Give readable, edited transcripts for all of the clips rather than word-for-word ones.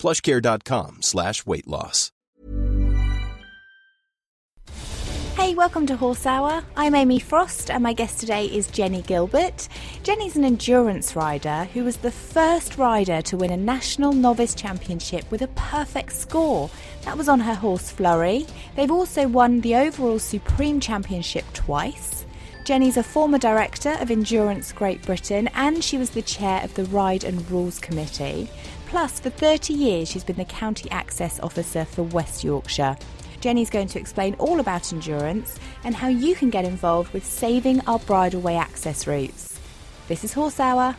PlushCare.com/weight loss. Hey, welcome to Horse Hour. I'm Amy Frost and my guest today is Jenny Gilbert. Jenny's an endurance rider who was the first rider to win a national novice championship with a perfect score. That was on her horse Flurry. They've also won the overall Supreme Championship twice. Jenny's a former director of Endurance Great Britain and she was the chair of the Ride and Rules Committee. Plus, for 30 years she's been the County Access Officer for West Yorkshire. Jenny's going to explain all about endurance and how you can get involved with saving our bridleway access routes. This is Horse Hour.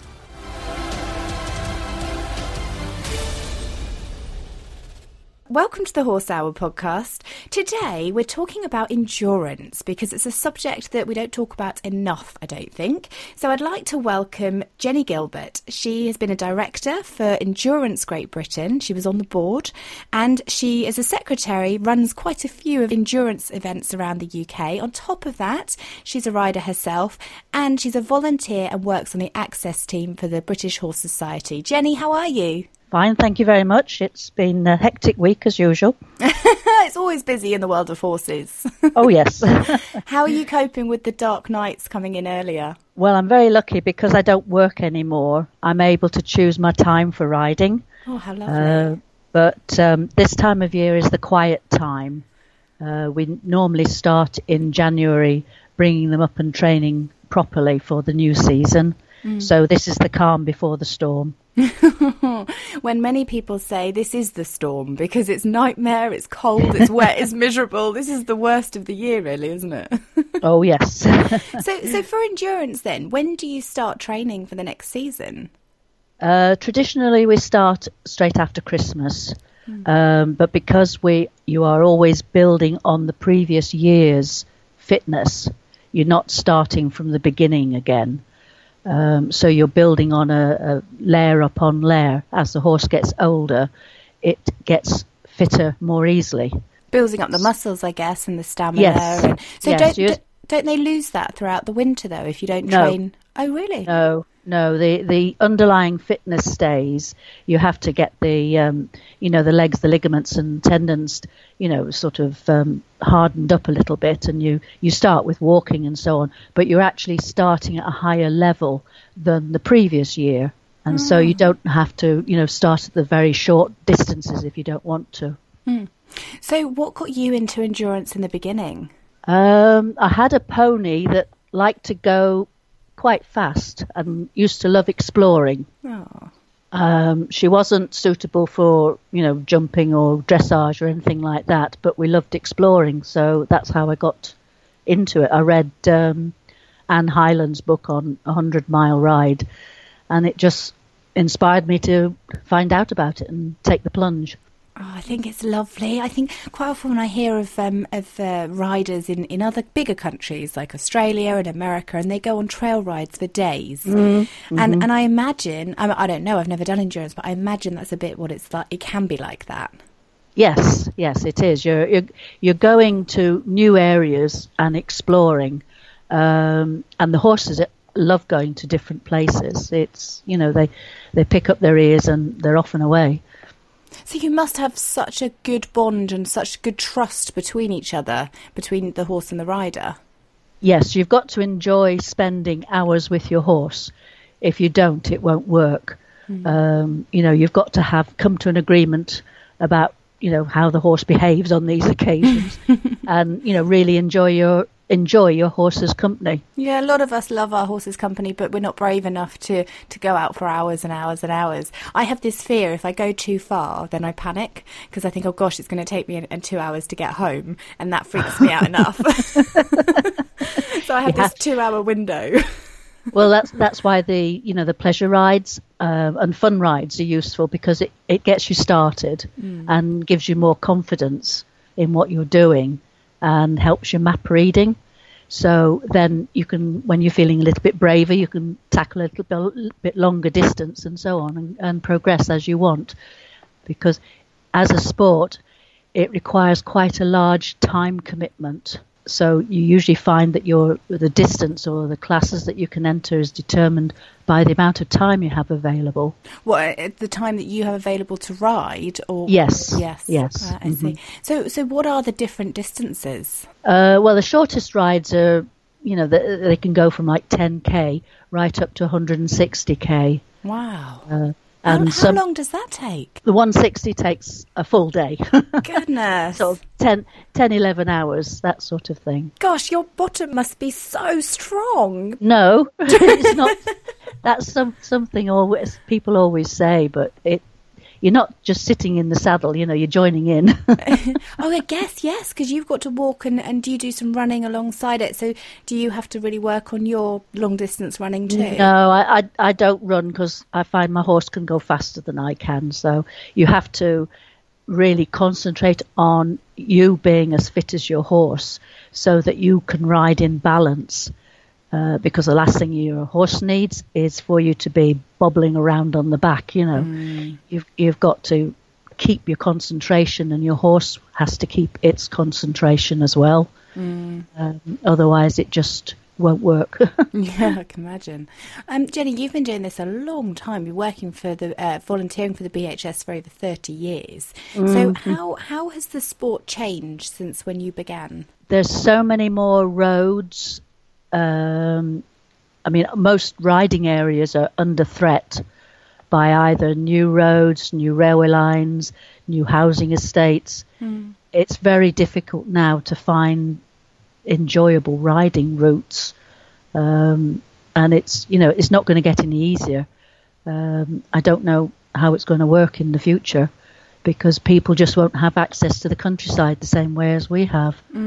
Welcome to the Horse Hour podcast. Today we're talking about endurance because it's a subject that we don't talk about enough, I don't think. So I'd like to welcome Jenny Gilbert. She has been a director for Endurance Great Britain. She was on the board and she, as a secretary, runs quite a few of endurance events around the UK. On top of that, she's a rider herself and she's a volunteer and works on the access team for the British Horse Society. Jenny, how are you? Fine, thank you very much. It's been a hectic week as usual. It's always busy in the world of horses. Oh, yes. How are you coping with the dark nights coming in earlier? Well, I'm very lucky because I don't work anymore. I'm able to choose my time for riding. Oh, how lovely. But this time of year is the quiet time. We normally start in January, bringing them up and training properly for the new season. Mm. So this is the calm before the storm. When many people say this is the storm because it's nightmare, it's cold, it's wet, it's miserable. This is the worst of the year, really, isn't it? Oh, yes. So for endurance then, when do you start training for the next season? Traditionally, we start straight after Christmas. Mm. But because you are always building on the previous year's fitness, you're not starting from the beginning again. So you're building on a layer upon layer. As the horse gets older, it gets fitter more easily. Building up the muscles, I guess, and the stamina. Yes. And so yes. Don't they lose that throughout the winter, though, if you don't train? Oh, really? No. The underlying fitness stays. You have to get the legs, the ligaments and tendons, hardened up a little bit. And you start with walking and so on. But you're actually starting at a higher level than the previous year. And so you don't have to, start at the very short distances if you don't want to. Mm. So what got you into endurance in the beginning? I had a pony that liked to go quite fast and used to love exploring. Oh. She wasn't suitable for jumping or dressage or anything like that, but we loved exploring, so that's how I got into it. I read Anne Hyland's book on a 100-mile ride and it just inspired me to find out about it and take the plunge. Oh, I think it's lovely. I think quite often when I hear of riders in other bigger countries like Australia and America, and they go on trail rides for days. Mm-hmm. And I imagine, I don't know, I've never done endurance, but I imagine that's a bit what it's like. It can be like that. Yes, it is. You're going to new areas and exploring, and the horses love going to different places. It's they pick up their ears and they're off and away. So you must have such a good bond and such good trust between each other, between the horse and the rider. Yes, you've got to enjoy spending hours with your horse. If you don't, it won't work. Mm. You've got to have come to an agreement about you know, how the horse behaves on these occasions and, you know, really enjoy your horse's company. Yeah, a lot of us love our horse's company, but we're not brave enough to go out for hours and hours and hours. I have this fear, if I go too far, then I panic, because I think, oh gosh, it's going to take me an 2 hours to get home, and that freaks me out enough. So I have this 2 hour window. Well, that's why the, you know, the pleasure rides and fun rides are useful, because it gets you started and gives you more confidence in what you're doing, and helps your map reading. So then you can, when you're feeling a little bit braver, you can tackle a little bit longer distance and so on, and progress as you want. Because as a sport, it requires quite a large time commitment. So you usually find that the distance or the classes that you can enter is determined by the amount of time you have available. What, the time that you have available to ride? Or Yes. I see. So what are the different distances? Well, the shortest rides are, you know, they can go from like 10k right up to 160k. Wow. And how long does that take? The 160 takes a full day. Goodness. So 10, 11 hours, that sort of thing. Gosh, your bottom must be so strong. No, it's not. That's something always, people always say, but you're not just sitting in the saddle, you know, you're joining in. Oh, I guess, yes, because you've got to walk and do you do some running alongside it? So do you have to really work on your long-distance running too? No, I don't run, because I find my horse can go faster than I can. So you have to really concentrate on you being as fit as your horse so that you can ride in balance. Because the last thing your horse needs is for you to be bobbling around on the back, you know. You've got to keep your concentration, and your horse has to keep its concentration as well. Otherwise it just won't work. Yeah, I can imagine. Jenny, you've been doing this a long time. You're working for the volunteering for the BHS for over 30 years. So how has the sport changed since when you began? There's so many more roads. I mean, most riding areas are under threat by either new roads, new railway lines, new housing estates. It's very difficult now to find enjoyable riding routes, and it's, you know, it's not going to get any easier. I don't know how it's going to work in the future, because people just won't have access to the countryside the same way as we have. I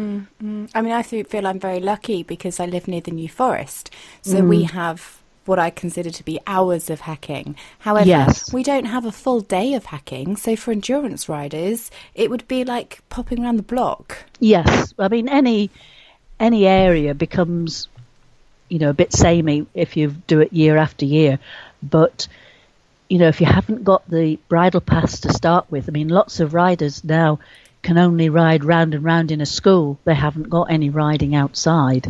mean, I feel I'm very lucky because I live near the New Forest. So we have what I consider to be hours of hacking. However, we don't have a full day of hacking. So for endurance riders, it would be like popping around the block. Yes. I mean, any area becomes, you know, a bit samey if you do it year after year. But you know, if you haven't got the bridle pass to start with, I mean, lots of riders now can only ride round and round in a school. They haven't got any riding outside.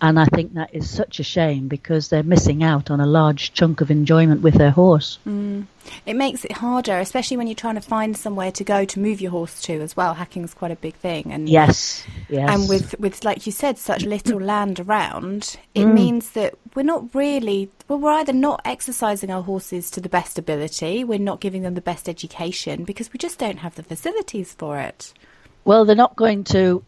And I think that is such a shame, because they're missing out on a large chunk of enjoyment with their horse. It makes it harder, especially when you're trying to find somewhere to go to move your horse to as well. Hacking's quite a big thing. And yes. And with like you said, such little land around, it means that we're not really, well, we're either not exercising our horses to the best ability, we're not giving them the best education, because we just don't have the facilities for it. Well, they're not going to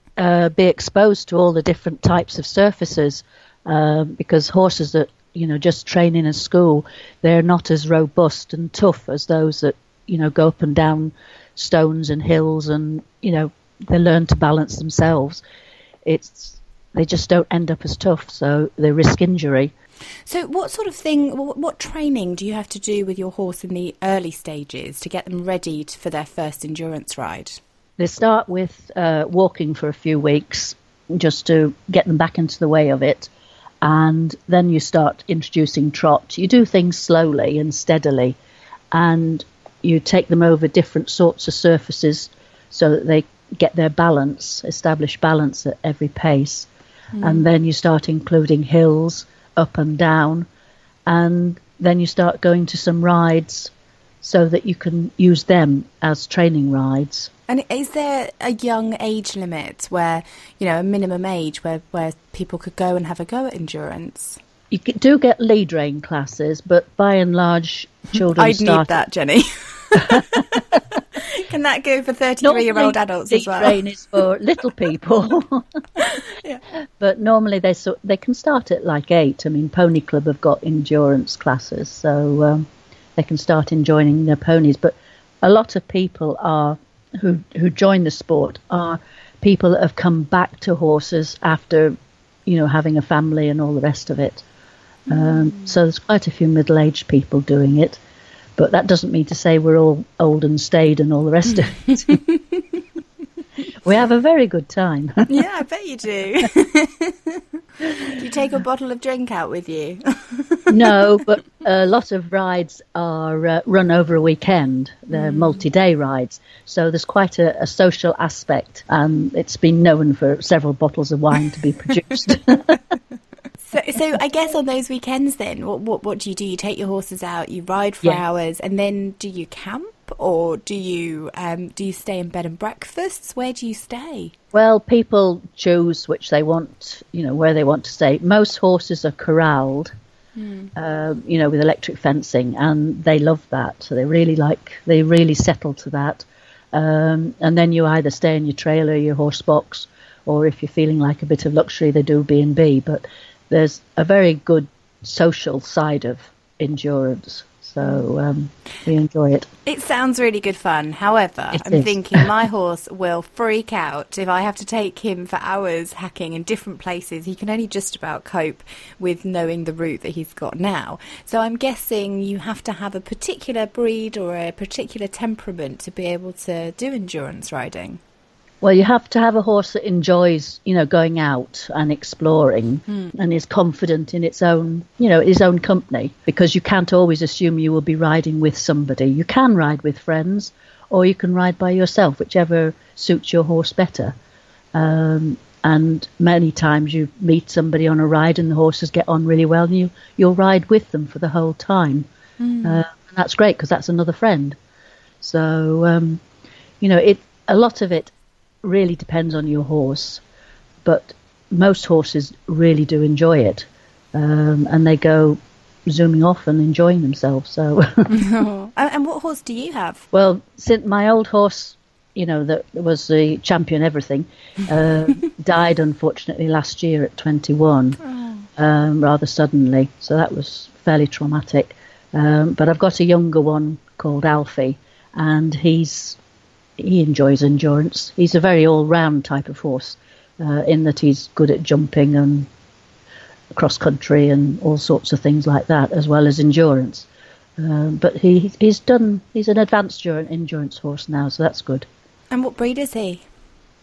be exposed to all the different types of surfaces, because horses that, you know, just train in a school, they're not as robust and tough as those that, you know, go up and down stones and hills, and, you know, they learn to balance themselves. They just don't end up as tough, so they risk injury. So what sort of thing, what training do you have to do with your horse in the early stages to get them ready for their first endurance ride? They start with walking for a few weeks just to get them back into the way of it. And then you start introducing trot. You do things slowly and steadily, and you take them over different sorts of surfaces so that they get their balance, establish balance at every pace. And then you start including hills, up and down, and then you start going to some rides so that you can use them as training rides. And is there a young age limit where, you know, a minimum age where people could go and have a go at endurance? You do get lead rein classes, but by and large, children I'd start... I'd need that, Jenny. Can that go for 33-year-old adults as well? Deep brain is for little people. Yeah. But normally they can start at like 8. I mean, Pony Club have got endurance classes, so they can start enjoying their ponies. But a lot of people who join the sport are people that have come back to horses after, you know, having a family and all the rest of it. So there's quite a few middle-aged people doing it. But that doesn't mean to say we're all old and staid and all the rest of it. We have a very good time. Yeah, I bet you do. Do you take a bottle of drink out with you? No, but a lot of rides are run over a weekend. They're multi-day rides. So there's quite a social aspect. And it's been known for several bottles of wine to be produced. So I guess on those weekends then, what do? You take your horses out, you ride for hours, and then do you camp, or do you stay in bed and breakfasts? Where do you stay? Well, people choose which they want, you know, where they want to stay. Most horses are corralled, you know, with electric fencing, and they love that. So they really settle to that. And then you either stay in your trailer, your horse box, or if you're feeling like a bit of luxury, they do B&B, but there's a very good social side of endurance, so we enjoy it. It sounds really good fun. However, I'm thinking my horse will freak out if I have to take him for hours hacking in different places. He can only just about cope with knowing the route that he's got now. So I'm guessing you have to have a particular breed or a particular temperament to be able to do endurance riding. Well, you have to have a horse that enjoys, you know, going out and exploring and is confident in its own, you know, his own company, because you can't always assume you will be riding with somebody. You can ride with friends or you can ride by yourself, whichever suits your horse better. And many times you meet somebody on a ride and the horses get on really well and you'll ride with them for the whole time. And that's great because that's another friend. So, you know, a lot of it really depends on your horse, but most horses really do enjoy it, and they go zooming off and enjoying themselves. So, and what horse do you have? Well, since my old horse, you know, that was the champion everything, died unfortunately last year at 21, rather suddenly. So that was fairly traumatic. But I've got a younger one called Alfie, and he enjoys endurance. He's a very all-round type of horse in that he's good at jumping and cross-country and all sorts of things like that, as well as endurance. But he's an advanced endurance horse now, so that's good. And what breed is he?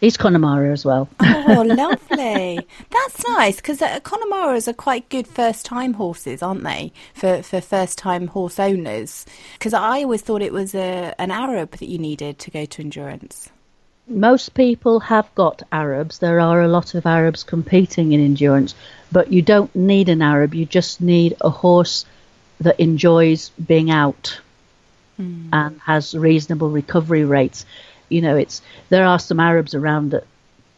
He's Connemara as well. Oh, lovely. That's nice, because Connemaras are quite good first-time horses, aren't they, for first-time horse owners? Because I always thought it was an Arab that you needed to go to endurance. Most people have got Arabs. There are a lot of Arabs competing in endurance, but you don't need an Arab. You just need a horse that enjoys being out and has reasonable recovery rates. You know, there are some Arabs around that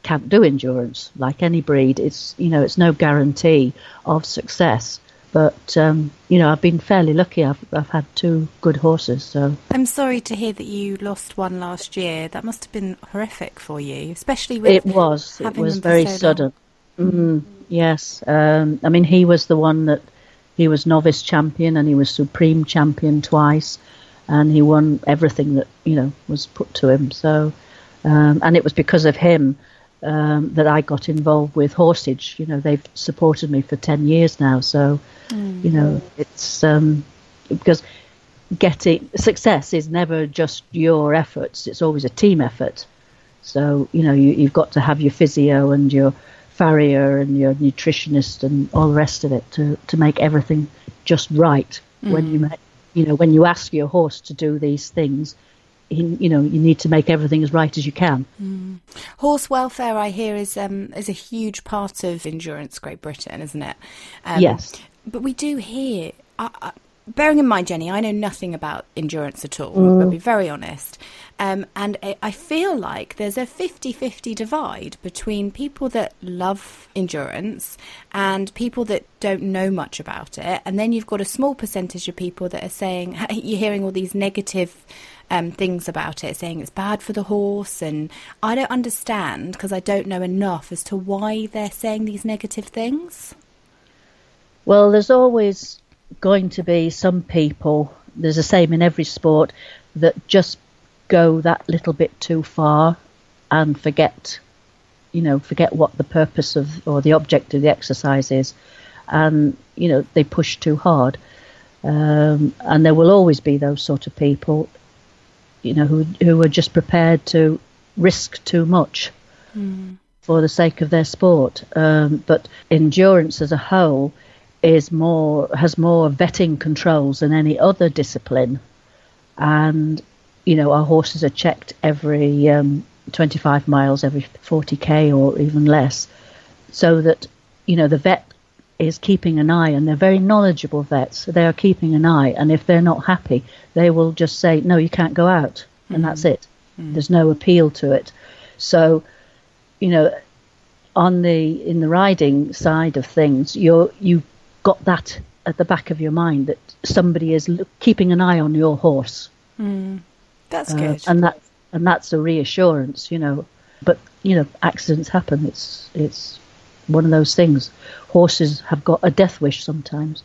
can't do endurance, like any breed. It's, you know, it's no guarantee of success. But, you know, I've been fairly lucky. I've had two good horses. So I'm sorry to hear that you lost one last year. That must have been horrific for you, especially with it was. It was very sudden. Yes. I mean, he was the one that he was novice champion and he was supreme champion twice. And he won everything that, you know, was put to him. So, and it was because of him that I got involved with Horsage. You know, they've supported me for 10 years now. So, you know, it's because success is never just your efforts. It's always a team effort. So, you know, you've got to have your physio and your farrier and your nutritionist and all the rest of it to make everything just right when you make. You know, when you ask your horse to do these things, you know, you need to make everything as right as you can. Horse welfare, I hear, is a huge part of Endurance Great Britain, isn't it? Yes. But we do hear, bearing in mind, Jenny, I know nothing about endurance at all, I'll be very honest. And I feel like there's a 50-50 divide between people that love endurance and people that don't know much about it. And then you've got a small percentage of people that are saying, you're hearing all these negative things about it, saying it's bad for the horse. And I don't understand, because I don't know enough as to why they're saying these negative things. Well, there's always going to be some people, there's the same in every sport, that just go that little bit too far and forget what the purpose of or the object of the exercise is, and they push too hard, and there will always be those sort of people, who are just prepared to risk too much for the sake of their sport. But endurance as a whole has more vetting controls than any other discipline, and our horses are checked every 25 miles, every 40k or even less, so that the vet is keeping an eye, and they're very knowledgeable vets. They are keeping an eye, and if they're not happy, they will just say, no, you can't go out, and that's it. There's no appeal to it. So in the riding side of things, you've got that at the back of your mind, that somebody is keeping an eye on your horse. That's good, and that's a reassurance, But accidents happen. It's one of those things. Horses have got a death wish sometimes.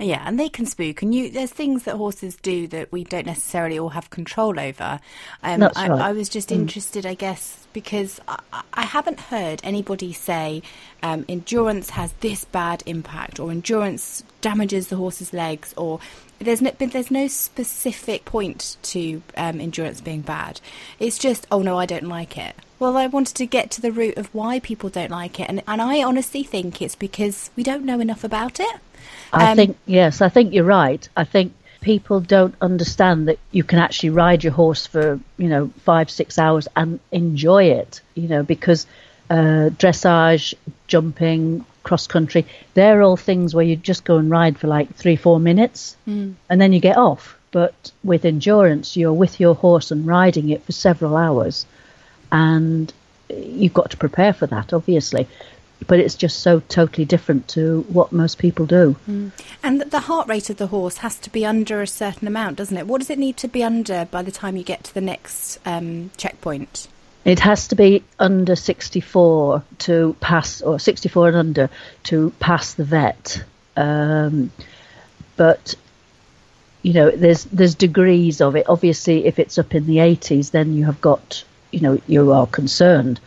Yeah, and they can spook. And there's things that horses do that we don't necessarily all have control over. Right. I was just interested, I guess, because I haven't heard anybody say endurance has this bad impact, or endurance damages the horse's legs, or there's no specific point to endurance being bad. It's just, oh no, I don't like it. Well, I wanted to get to the root of why people don't like it, and I honestly think it's because we don't know enough about it. I think you're right. I think people don't understand that you can actually ride your horse for 5-6 hours and enjoy it. Because dressage, jumping, cross country, they're all things where you just go and ride for like 3-4 minutes and then you get off. But with endurance, you're with your horse and riding it for several hours, and you've got to prepare for that, obviously. But it's just so totally different to what most people do. And the heart rate of the horse has to be under a certain amount, doesn't it? What does it need to be under by the time you get to the next checkpoint? It has to be under 64 to pass, or 64 and under to pass the vet. But there's degrees of it. Obviously, if it's up in the 80s, then you have got, you are concerned.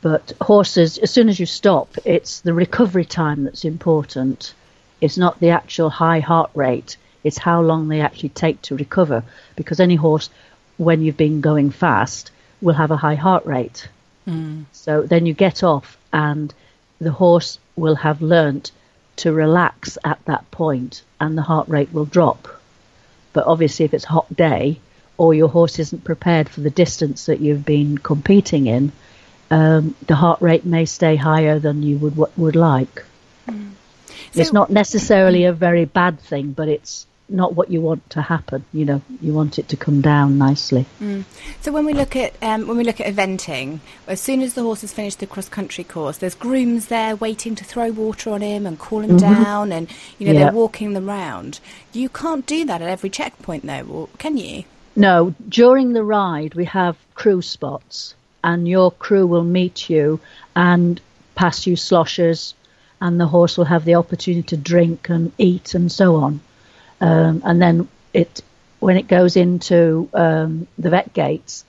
But horses, as soon as you stop, it's the recovery time that's important. It's not the actual high heart rate. It's how long they actually take to recover. Because any horse, when you've been going fast, will have a high heart rate. So then you get off, and the horse will have learnt to relax at that point, and the heart rate will drop. But obviously, if it's a hot day or your horse isn't prepared for the distance that you've been competing in, the heart rate may stay higher than you would like. So it's not necessarily a very bad thing, but it's not what you want to happen. You want it to come down nicely. So when we look at eventing, as soon as the horse has finished the cross country course, there's grooms there waiting to throw water on him and cool him down, and they're walking them round. You can't do that at every checkpoint, though, or can you? No, during the ride we have crew spots, and your crew will meet you and pass you sloshers, and the horse will have the opportunity to drink and eat and so on. And then when it goes into the vet gates,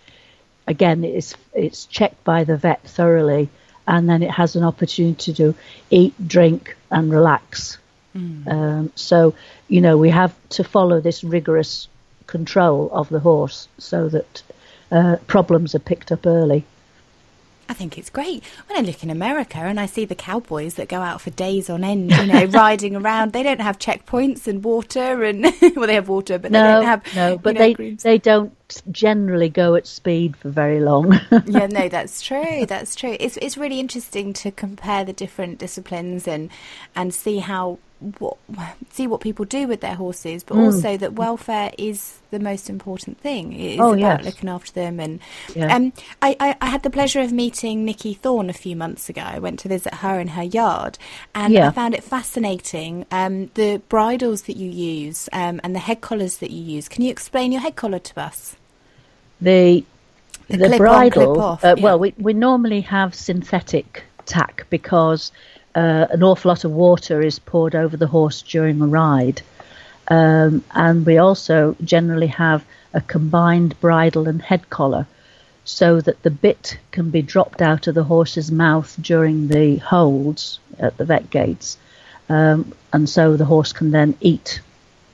again, it's checked by the vet thoroughly, and then it has an opportunity to eat, drink and relax. So, we have to follow this rigorous control of the horse so that problems are picked up early. I think it's great. When I look in America and I see the cowboys that go out for days on end, riding around, they don't have checkpoints and water, and well, they have water, but they don't have. No, but they don't generally go at speed for very long. Yeah, no, that's true. That's true. It's really interesting to compare the different disciplines and see how what people do with their horses, but also that welfare is the most important thing. It's about looking after them. And I had the pleasure of meeting Nikki Thorne a few months ago. I went to visit her in her yard, and I found it fascinating, the bridles that you use and the head collars that you use. Can you explain your head collar to us? The bridle on, clip off, well, we normally have synthetic tack because an awful lot of water is poured over the horse during a ride. And we also generally have a combined bridle and head collar so that the bit can be dropped out of the horse's mouth during the holds at the vet gates. And so the horse can then eat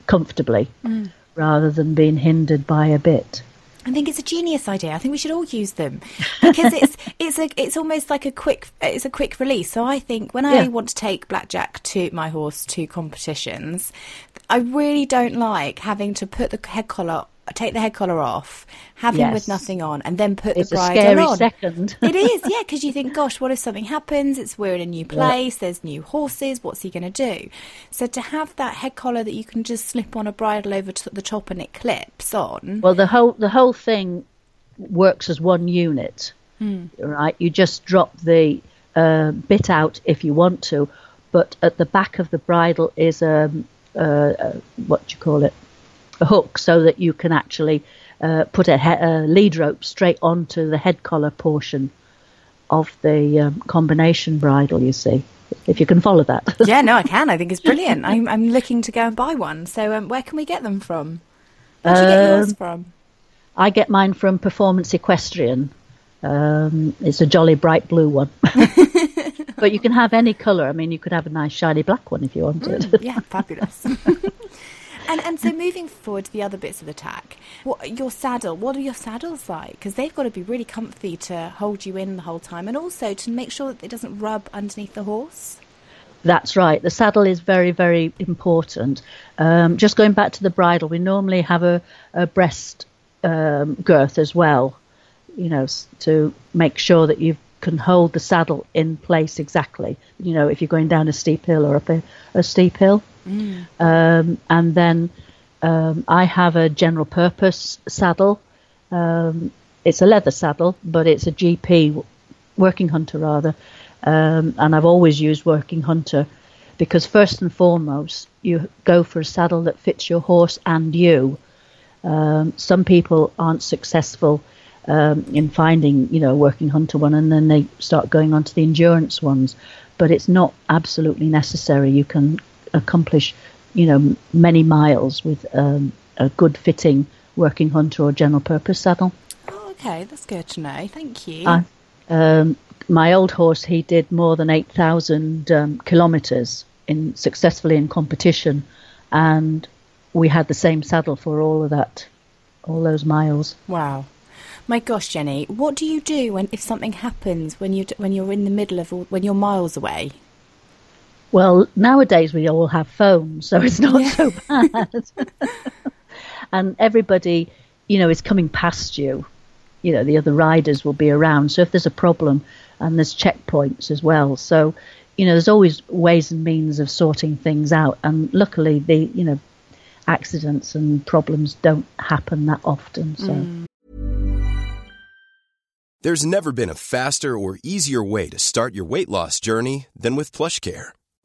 comfortably rather than being hindered by a bit. I think it's a genius idea. I think we should all use them because it's almost like a quick release. So I think when I want to take Blackjack to my horse to competitions, I really don't like having to put the head collar, take the head collar off, have him with nothing on, and then put the bridle on. It's a scary second. It is, yeah, because you think, gosh, what if something happens? We're in a new place, there's new horses, what's he going to do? So to have that head collar that you can just slip on a bridle over to the top and it clips on. Well, the whole thing works as one unit, right? You just drop the bit out if you want to, but at the back of the bridle is what do you call it? A hook, so that you can actually put a lead rope straight onto the head collar portion of the combination bridle, you see, if you can follow that. Yeah, no, I can. I think it's brilliant. I'm looking to go and buy one. So where can we get them from? Where do you get yours from? I get mine from Performance Equestrian. It's a jolly bright blue one. But you can have any colour. I mean, you could have a nice shiny black one if you wanted. Yeah, fabulous. And so moving forward to the other bits of the tack, what are your saddles like? Because they've got to be really comfy to hold you in the whole time, and also to make sure that it doesn't rub underneath the horse. That's right. The saddle is very, very important. Just going back to the bridle, we normally have a breast girth as well, you know, to make sure that you can hold the saddle in place exactly, you know, if you're going down a steep hill or up a steep hill. And then I have a general purpose saddle. It's a leather saddle, but it's a GP, working hunter rather, and I've always used working hunter because first and foremost you go for a saddle that fits your horse and you. Some people aren't successful in finding, you know, a working hunter one, and then they start going on to the endurance ones, but it's not absolutely necessary. You can accomplish, you know, many miles with a good fitting working hunter or general purpose saddle. Oh, okay, that's good to know. Thank you. My old horse, he did more than 8,000 kilometres successfully in competition, and we had the same saddle for all those miles. Wow. My gosh, Jenny, what do you do if something happens when you're in the middle of when you're miles away? Well, nowadays we all have phones, so it's not so bad. And everybody, you know, is coming past you. You know, the other riders will be around. So if there's a problem, and there's checkpoints as well. So, you know, there's always ways and means of sorting things out. And luckily, accidents and problems don't happen that often. So. There's never been a faster or easier way to start your weight loss journey than with PlushCare.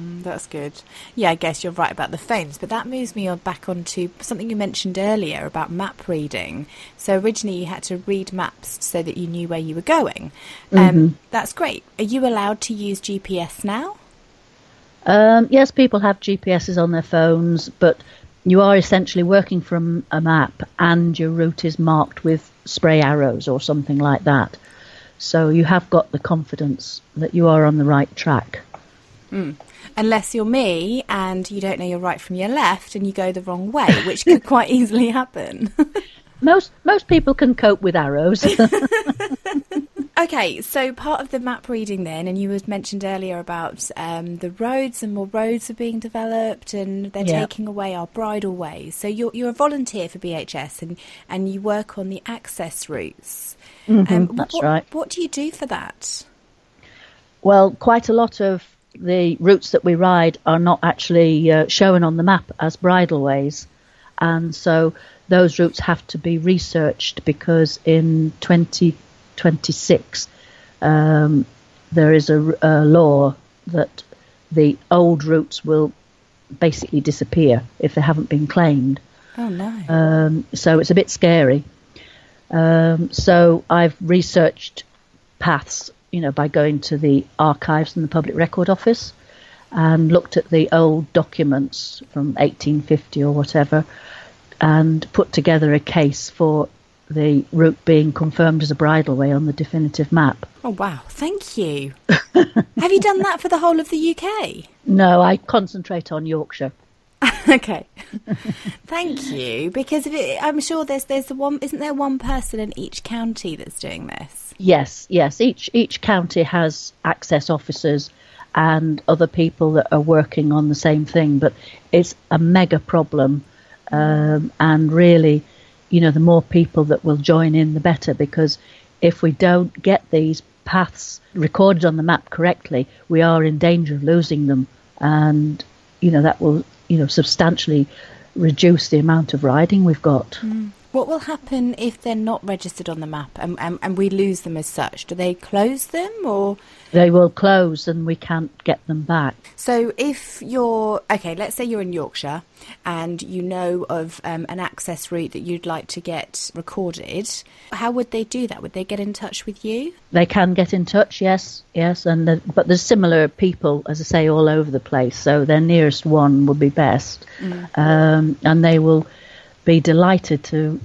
That's good. Yeah, I guess you're right about the phones, but that moves me on back onto something you mentioned earlier about map reading. So originally you had to read maps so that you knew where you were going. That's great. Are you allowed to use GPS now? Yes, people have GPSs on their phones, but you are essentially working from a map and your route is marked with spray arrows or something like that. So you have got the confidence that you are on the right track. Unless you're me and you don't know your right from your left and you go the wrong way, which could quite easily happen. Most people can cope with arrows. Okay, so part of the map reading then, and you had mentioned earlier about the roads, and more roads are being developed and they're taking away our bridle ways. So you're a volunteer for BHS and you work on the access routes. That's right. What do you do for that? Well, quite a lot of the routes that we ride are not actually shown on the map as bridleways, and so those routes have to be researched, because in 2026 there is a law that the old routes will basically disappear if they haven't been claimed. Oh no! So it's a bit scary. So I've researched paths, you know, by going to the archives and the Public Record Office and looked at the old documents from 1850 or whatever and put together a case for the route being confirmed as a bridleway on the definitive map. Oh, wow. Thank you. Have you done that for the whole of the UK? No, I concentrate on Yorkshire. Okay. Thank you. Because I'm sure there's the one, isn't there one person in each county that's doing this? Yes. Each county has access officers and other people that are working on the same thing. But it's a mega problem. And really, you know, the more people that will join in, the better. Because if we don't get these paths recorded on the map correctly, we are in danger of losing them. And, you know, that will, you know, substantially reduce the amount of riding we've got. What will happen if they're not registered on the map and we lose them as such? Do they close them, or...? They will close and we can't get them back. So if you're... OK, let's say you're in Yorkshire and you know of an access route that you'd like to get recorded. How would they do that? Would they get in touch with you? They can get in touch, yes. But there's similar people, as I say, all over the place. So their nearest one would be best. And they will... be delighted to,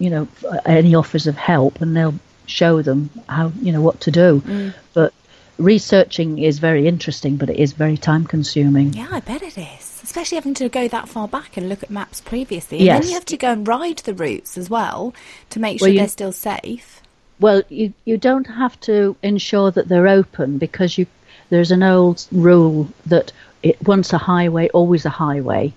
you know, any offers of help, and they'll show them how, you know, what to do. But researching is very interesting, but it is very time consuming. Yeah, I bet it is, especially having to go that far back and look at maps previously. And then you have to go and ride the routes as well to make sure they're still safe. Well, you don't have to ensure that they're open, because there's an old rule that once a highway, always a highway.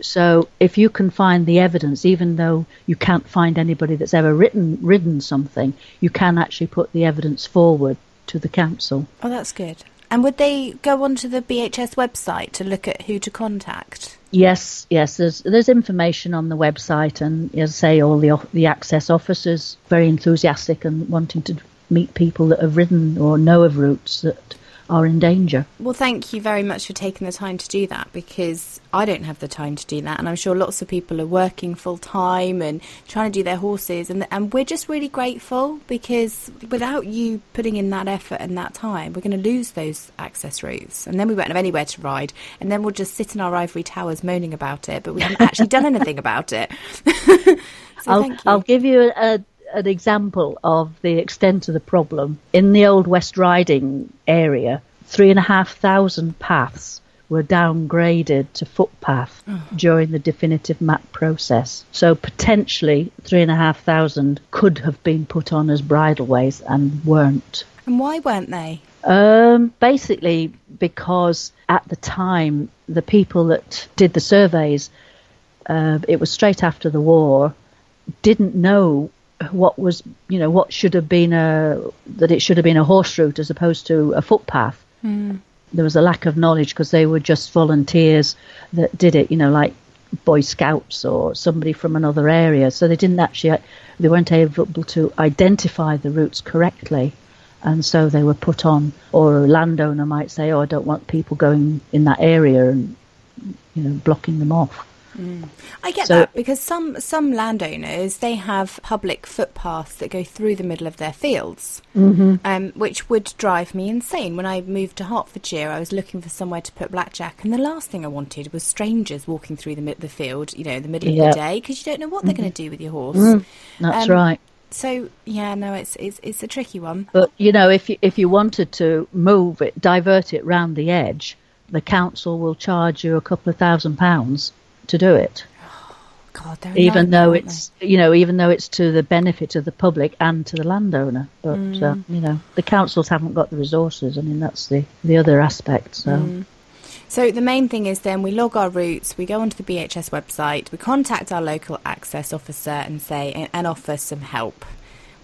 So if you can find the evidence, even though you can't find anybody that's ever ridden something, you can actually put the evidence forward to the council. Oh, that's good. And would they go onto the BHS website to look at who to contact? Yes. There's information on the website, and as I say, all the access officers very enthusiastic and wanting to meet people that have ridden or know of routes that are in danger. Well, thank you very much for taking the time to do that, because I don't have the time to do that, and I'm sure lots of people are working full time and trying to do their horses, and we're just really grateful, because without you putting in that effort and that time, we're going to lose those access routes, and then we won't have anywhere to ride, and then we'll just sit in our ivory towers moaning about it, but we haven't actually done anything about it. I'll give you an example of the extent of the problem. In the old West Riding area, 3,500 paths were downgraded to footpath during the definitive map process. So potentially 3,500 could have been put on as bridleways and weren't. And why weren't they? Basically because at the time, the people that did the surveys, it was straight after the war, didn't know what was, you know, what should have been that it should have been a horse route as opposed to a footpath. Mm. There was a lack of knowledge because they were just volunteers that did it, you know, like Boy Scouts or somebody from another area. So they weren't able to identify the routes correctly. And so they were put on, or a landowner might say, I don't want people going in that area and, you know, blocking them off. Mm. I get that, because some landowners, they have public footpaths that go through the middle of their fields, mm-hmm. Which would drive me insane. When I moved to Hertfordshire, I was looking for somewhere to put Blackjack, and the last thing I wanted was strangers walking through the field, you know, in the middle of the day, because you don't know what they're going to do with your horse. Mm. That's right. So, yeah, no, it's a tricky one. But, you know, if you wanted to move it, divert it round the edge, the council will charge you a couple of £1,000 to do it. Oh, God, even though it's to the benefit of the public and to the landowner, but you know, the councils haven't got the resources. I mean, that's the other aspect. So. Mm. So the main thing is then we log our routes, we go onto the BHS website, we contact our local access officer and offer some help,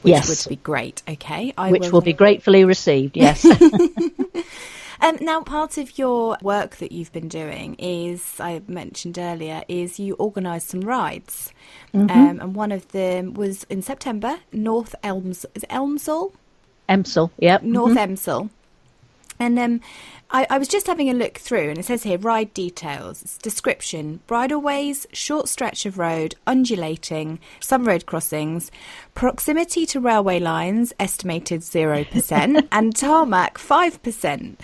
which would be great. Okay, which will be gratefully received. Yes. Now, part of your work that you've been doing is, I mentioned earlier, is you organised some rides. Mm-hmm. And one of them was in September, North Elmsall. Is it Elmsall? Elmsall, yep. North Elmsall. And I was just having a look through, and it says here, ride details, it's description, bridleways, short stretch of road, undulating, some road crossings, proximity to railway lines, estimated 0%, and tarmac 5%.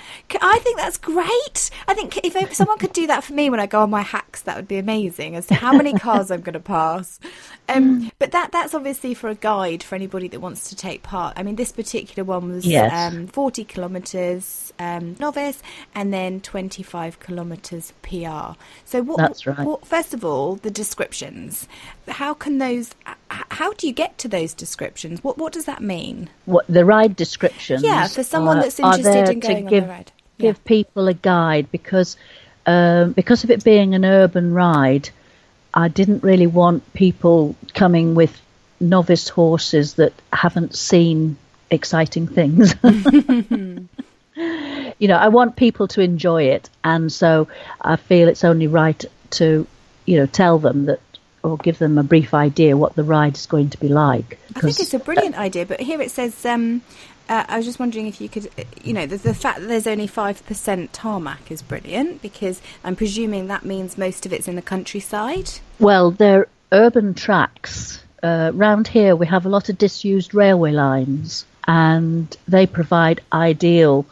I think that's great. I think if someone could do that for me when I go on my hacks, that would be amazing as to how many cars I'm going to pass. But that's obviously for a guide for anybody that wants to take part. I mean, this particular one was 40 kilometres. Novice, and then 25 kilometres PR. So first of all, the descriptions. How do you get to those descriptions? What does that mean? What, the ride descriptions? Yeah, for someone that's interested in going on the ride. Give people a guide, because of it being an urban ride, I didn't really want people coming with novice horses that haven't seen exciting things. You know, I want people to enjoy it, and so I feel it's only right to, you know, tell them that or give them a brief idea what the ride is going to be like. I think it's a brilliant idea, but here it says, I was just wondering if you could, you know, the fact that there's only 5% tarmac is brilliant, because I'm presuming that means most of it's in the countryside. Well, they're urban tracks. Round here we have a lot of disused railway lines, and they provide ideal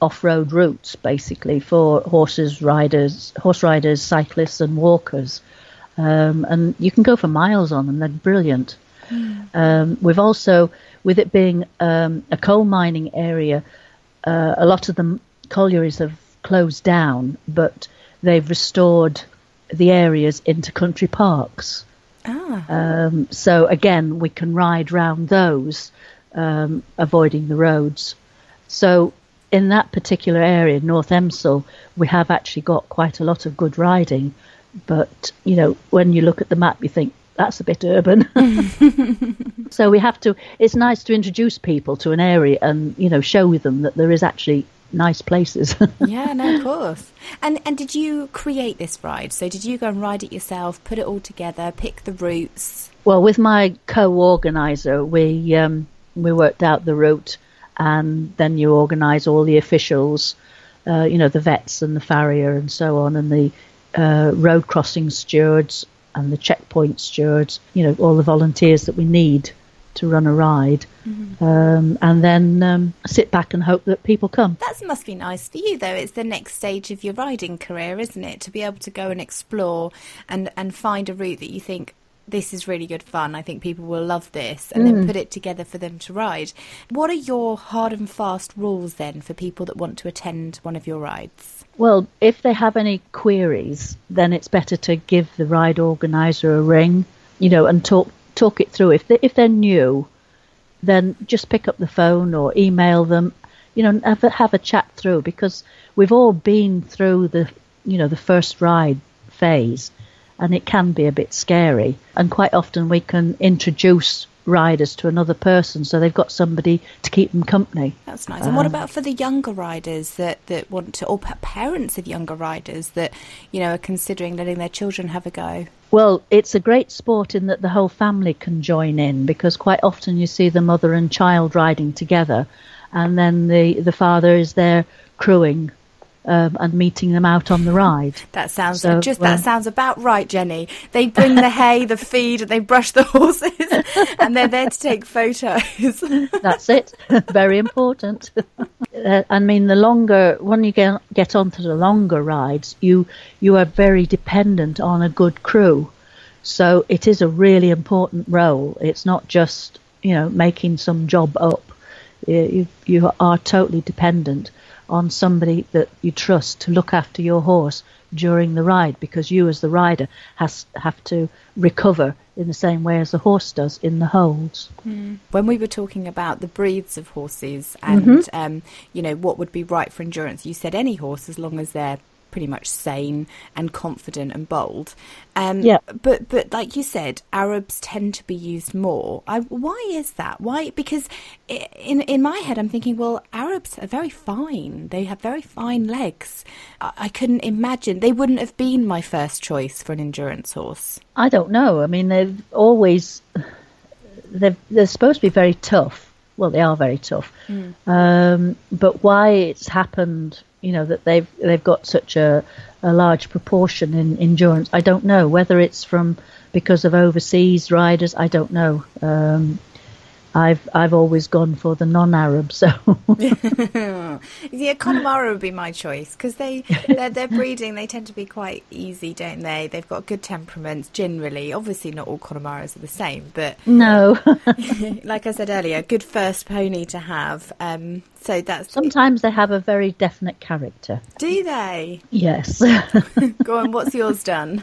off-road routes, basically, for horse riders, cyclists and walkers. And you can go for miles on them. They're brilliant. Mm. We've also, with it being a coal mining area, a lot of the collieries have closed down, but they've restored the areas into country parks. Ah. So, again, we can ride round those, avoiding the roads. So, in that particular area, North Elmsall, we have actually got quite a lot of good riding. But, you know, when you look at the map, you think, that's a bit urban. So it's nice to introduce people to an area and, you know, show them that there is actually nice places. Yeah, no, of course. And did you create this ride? So did you go and ride it yourself, put it all together, pick the routes? Well, with my co-organiser, we worked out the route. And then you organise all the officials, you know, the vets and the farrier and so on, and the road crossing stewards and the checkpoint stewards, you know, all the volunteers that we need to run a ride. Mm-hmm. And then sit back and hope that people come. That must be nice for you, though. It's the next stage of your riding career, isn't it? To be able to go and explore and find a route that you think, this is really good fun, I think people will love this, and then put it together for them to ride. What are your hard and fast rules then for people that want to attend one of your rides? Well, if they have any queries, then it's better to give the ride organiser a ring, you know, and talk it through. If they're new, then just pick up the phone or email them, you know, have a chat through, because we've all been through the, you know, the first ride phase, and it can be a bit scary. And quite often we can introduce riders to another person, so they've got somebody to keep them company. That's nice. And what about for the younger riders that want to, or parents of younger riders that, you know, are considering letting their children have a go? Well, it's a great sport in that the whole family can join in, because quite often you see the mother and child riding together, and then the father is there crewing and meeting them out on the ride. That sounds about right, Jenny. They bring the hay, the feed, they brush the horses, and they're there to take photos. That's it. Very important. The longer, when you get onto the longer rides, you are very dependent on a good crew. So it is a really important role. It's not just, you know, making some job up. You are totally dependent on somebody that you trust to look after your horse during the ride, because you as the rider have to recover in the same way as the horse does in the holds. When we were talking about the breeds of horses and you know, what would be right for endurance, you said any horse as long as they're pretty much sane and confident and bold. But like you said, Arabs tend to be used more. Why is that? Why? Because in my head, I'm thinking, well, Arabs are very fine. They have very fine legs. I couldn't imagine. They wouldn't have been my first choice for an endurance horse. I don't know. I mean, they're supposed to be very tough. Well, they are very tough. But why it's happened, you know, that they've got such a large proportion in endurance, I don't know. Whether it's because of overseas riders, I don't know. I've always gone for the non-Arab, so yeah, Connemara would be my choice, because their breeding, they tend to be quite easy, don't they? They've got good temperaments generally. Obviously, not all Connemaras are the same, but no, like I said earlier, good first pony to have. So that's sometimes it. They have a very definite character. Do they? Yes. Go on. What's yours done?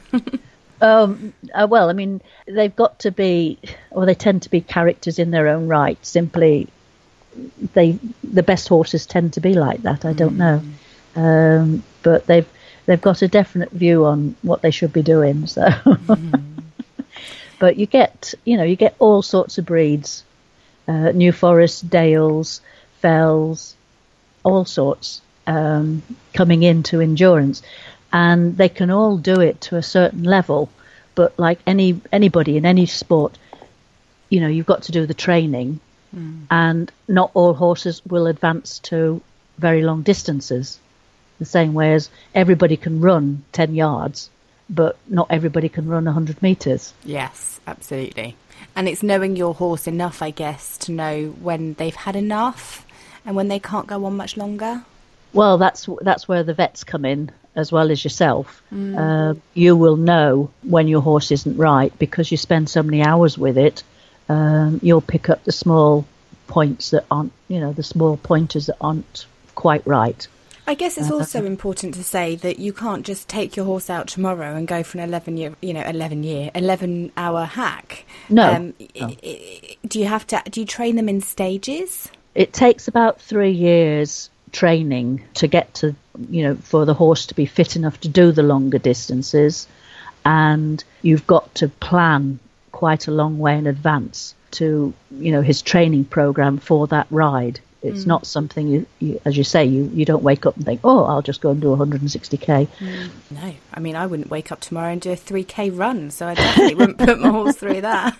They've got to be, or they tend to be characters in their own right. Simply, the best horses tend to be like that. I don't know, but they've got a definite view on what they should be doing. So, but you get all sorts of breeds: New Forest, Dales, Fells, all sorts coming into endurance. And they can all do it to a certain level, but like anybody in any sport, you know, you've got to do the training, and not all horses will advance to very long distances. The same way as everybody can run 10 yards, but not everybody can run 100 metres. Yes, absolutely. And it's knowing your horse enough, I guess, to know when they've had enough and when they can't go on much longer. Well, that's where the vets come in, as well as yourself. You will know when your horse isn't right, because you spend so many hours with it. You'll pick up the small points that aren't, you know, the small pointers that aren't quite right. I guess it's also important to say that you can't just take your horse out tomorrow and go for an 11-hour hack. No. No. Do you train them in stages? It takes about 3 years training to get to, you know, for the horse to be fit enough to do the longer distances, and you've got to plan quite a long way in advance to, you know, his training program for that ride. It's not something you as you say, you don't wake up and think, oh, I'll just go and do 160k. No, I mean, I wouldn't wake up tomorrow and do a 3k run, so I definitely wouldn't put my horse through that.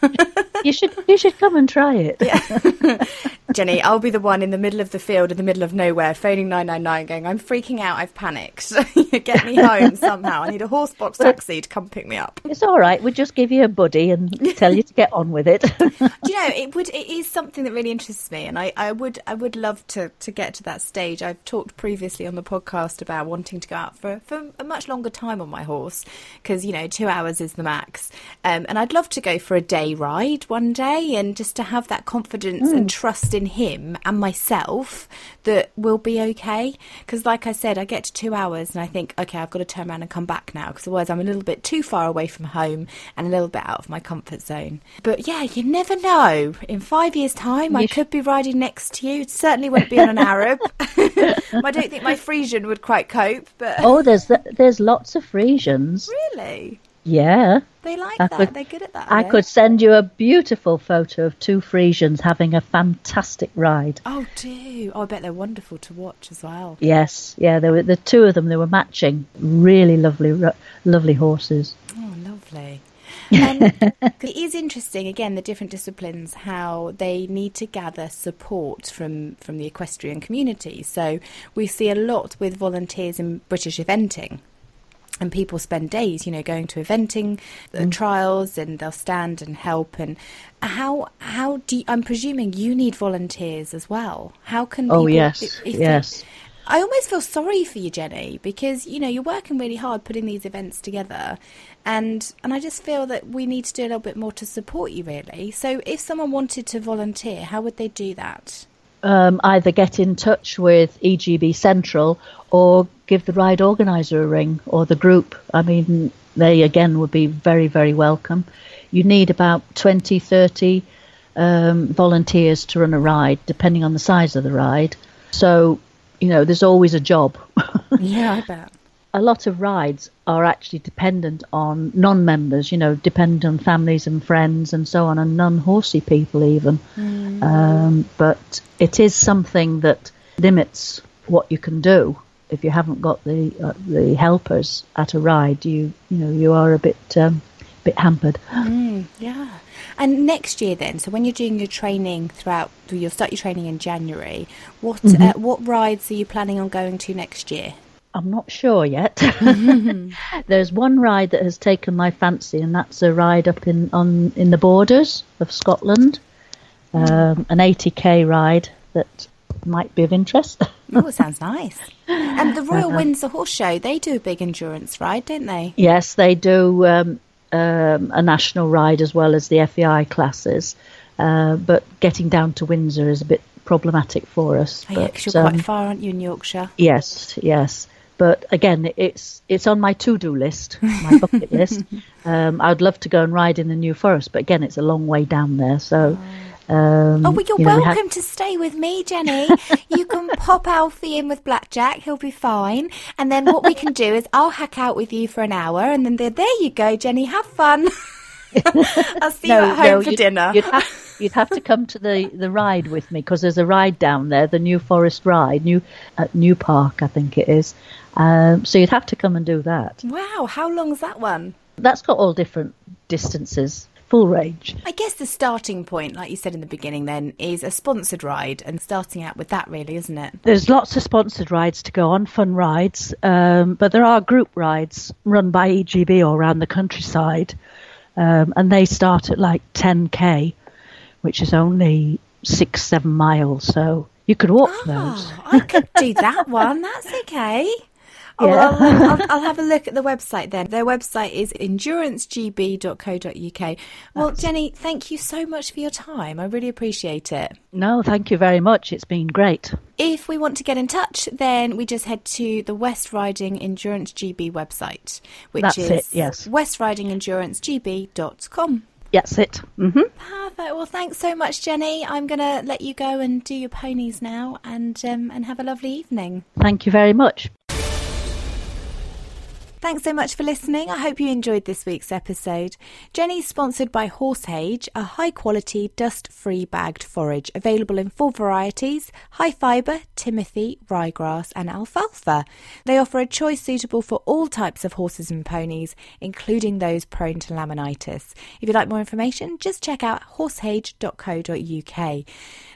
You should come and try it. Yeah. Jenny, I'll be the one in the middle of the field, in the middle of nowhere, phoning 999 going, I'm freaking out, I've panicked. Get me home somehow. I need a horse box taxi to come pick me up. It's all right. We'll just give you a buddy and tell you to get on with it. Do you know, it is something that really interests me, and I would love to get to that stage. I've talked previously on the podcast about wanting to go out for a much longer time on my horse, because, you know, 2 hours is the max. And I'd love to go for a day ride one day, and just to have that confidence and trust in him and myself that we'll be okay. Because like I said, I get to 2 hours and I think, okay, I've got to turn around and come back now, because otherwise I'm a little bit too far away from home and a little bit out of my comfort zone. But yeah, you never know. In 5 years time, I could be riding next to you. It certainly wouldn't be on an Arab. I don't think my Frisian would quite cope. But oh, there's lots of Frisians. Really? Yeah. They like that. They're good at that. I could send you a beautiful photo of two Frisians having a fantastic ride. Oh, do. Oh, I bet they're wonderful to watch as well. Yes. Yeah, there were the two of them. They were matching. Really lovely horses. Oh, lovely. It is interesting, again, the different disciplines, how they need to gather support from the equestrian community. So we see a lot with volunteers in British eventing. And people spend days, you know, going to eventing trials, and they'll stand and help. And how do you, I'm presuming you need volunteers as well? How can people? Oh yes, yes. I almost feel sorry for you, Jenny, because you know you're working really hard putting these events together, and I just feel that we need to do a little bit more to support you, really. So if someone wanted to volunteer, how would they do that? Either get in touch with EGB Central or give the ride organiser a ring, or the group. I mean, they again would be very, very welcome. You need about 20, 30 volunteers to run a ride, depending on the size of the ride. So, you know, there's always a job. Yeah, I bet. A lot of rides are actually dependent on non-members, you know, dependent on families and friends and so on, and non-horsey people even. But it is something that limits what you can do. If you haven't got the helpers at a ride, you are a bit hampered. Yeah. And next year then, so when you're doing your training throughout, you'll start your training in January. What rides are you planning on going to next year? I'm not sure yet. There's one ride that has taken my fancy, and that's a ride up in the borders of Scotland, an 80k ride that might be of interest. Oh, it sounds nice. And the Royal Windsor Horse Show, they do a big endurance ride, don't they? Yes, they do a national ride as well as the FEI classes. But getting down to Windsor is a bit problematic for us. Oh, yeah, because you're quite far, aren't you, in Yorkshire? Yes. But again, it's on my to-do list, my bucket list. I'd love to go and ride in the New Forest, but again, it's a long way down there, so... well, you're welcome to stay with me, Jenny. You can pop Alfie in with Blackjack, he'll be fine. And then what we can do is I'll hack out with you for an hour, and then there you go, Jenny, have fun. I'll see you at home for dinner. You'd have to come to the ride with me, because there's a ride down there, the New Forest ride, at New Park, I think it is. So you'd have to come and do that. Wow, how long's that one? That's got all different distances. Full range. I guess the starting point, like you said in the beginning then, is a sponsored ride, and starting out with that really, isn't it? There's lots of sponsored rides to go on, fun rides, but there are group rides run by EGB all around the countryside, and they start at like 10k, which is only 6-7 miles, so you could walk those. I could do that one, that's okay. Yeah. I'll have a look at the website then. Their website is endurancegb.co.uk. Well, Jenny, thank you so much for your time. I really appreciate it. No, thank you very much. It's been great. If we want to get in touch, then we just head to the West Riding Endurance GB website, which is westridingendurancegb.com. That's it. Perfect. Well, thanks so much, Jenny. I'm going to let you go and do your ponies now, and have a lovely evening. Thank you very much. Thanks so much for listening. I hope you enjoyed this week's episode. Jenny's sponsored by HorseHage, a high-quality, dust-free bagged forage available in four varieties: high fibre, timothy, ryegrass and alfalfa. They offer a choice suitable for all types of horses and ponies, including those prone to laminitis. If you'd like more information, just check out horsehage.co.uk.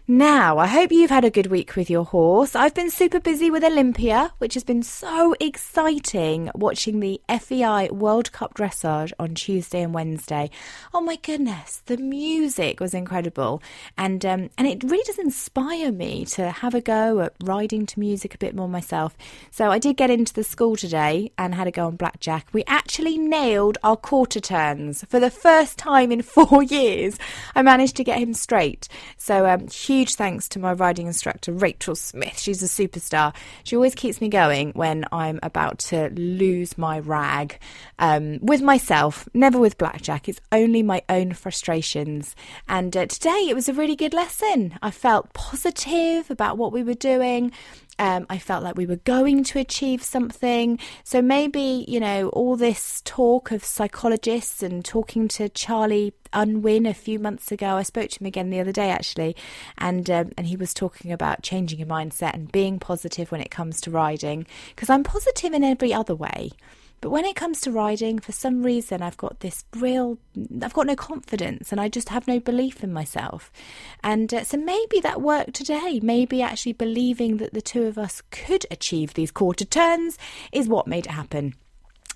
Now, I hope you've had a good week with your horse. I've been super busy with Olympia, which has been so exciting, watching the FEI World Cup dressage on Tuesday and Wednesday. Oh my goodness, the music was incredible. And it really does inspire me to have a go at riding to music a bit more myself. So I did get into the school today and had a go on Blackjack. We actually nailed our quarter turns for the first time in 4 years. I managed to get him straight. So huge thanks to my riding instructor, Rachel Smith. She's a superstar. She always keeps me going when I'm about to lose my rag with myself, never with Blackjack. It's only my own frustrations. And today it was a really good lesson. I felt positive about what we were doing. I felt like we were going to achieve something. So maybe, you know, all this talk of psychologists and talking to Charlie Unwin a few months ago. I spoke to him again the other day, actually, and he was talking about changing your mindset and being positive when it comes to riding, because I'm positive in every other way. But when it comes to riding, for some reason, I've got no confidence and I just have no belief in myself. And so maybe that worked today. Maybe actually believing that the two of us could achieve these quarter turns is what made it happen.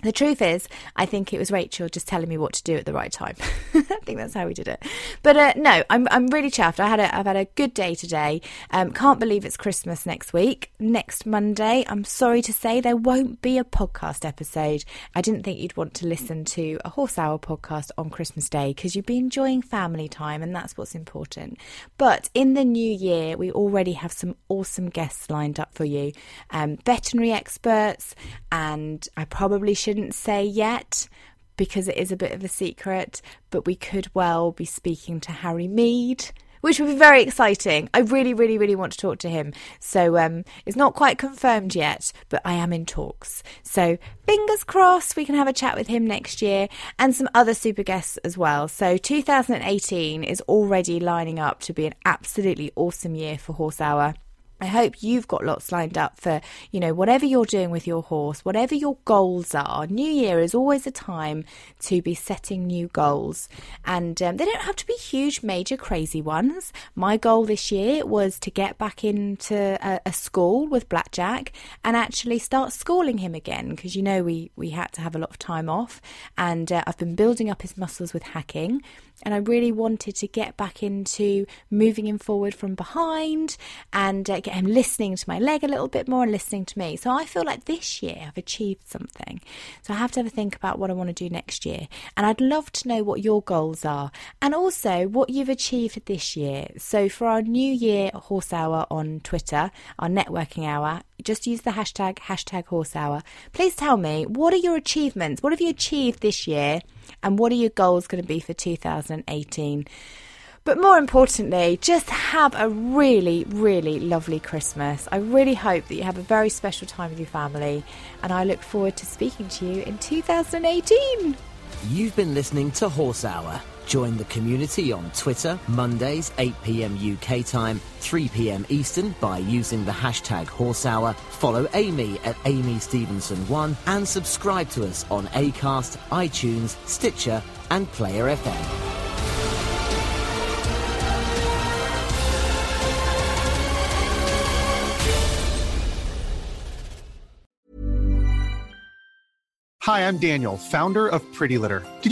The truth is, I think it was Rachel just telling me what to do at the right time. I think that's how we did it. But no, I'm really chuffed. I've had a good day today. Can't believe it's Christmas next week. Next Monday, I'm sorry to say there won't be a podcast episode. I didn't think you'd want to listen to a Horse Hour podcast on Christmas Day, because you'd be enjoying family time and that's what's important. But in the new year, we already have some awesome guests lined up for you. Veterinary experts, and I probably shouldn't say yet because it is a bit of a secret, but we could well be speaking to Harry Meade, which would be very exciting. I really, really, really want to talk to him. So it's not quite confirmed yet, but I am in talks. So fingers crossed we can have a chat with him next year, and some other super guests as well. So 2018 is already lining up to be an absolutely awesome year for Horse Hour. I hope you've got lots lined up for, you know, whatever you're doing with your horse, whatever your goals are. New Year is always a time to be setting new goals, and they don't have to be huge, major, crazy ones. My goal this year was to get back into a school with Blackjack and actually start schooling him again, because, you know, we had to have a lot of time off, and I've been building up his muscles with hacking. And I really wanted to get back into moving him forward from behind and get him listening to my leg a little bit more and listening to me. So I feel like this year I've achieved something. So I have to have a think about what I want to do next year. And I'd love to know what your goals are, and also what you've achieved this year. So for our New Year Horse Hour on Twitter, our networking hour, just use the hashtag Horse Hour. Please tell me, what are your achievements? What have you achieved this year? And what are your goals going to be for 2018? But more importantly, just have a really, really lovely Christmas. I really hope that you have a very special time with your family, and I look forward to speaking to you in 2018. You've been listening to Horse Hour. Join the community on Twitter, Mondays, 8 p.m. UK time, 3 p.m. Eastern, by using the hashtag HorseHour. Follow Amy at AmyStevenson1 and subscribe to us on Acast, iTunes, Stitcher and Player FM. Hi, I'm Daniel, founder of Pretty Litter. Did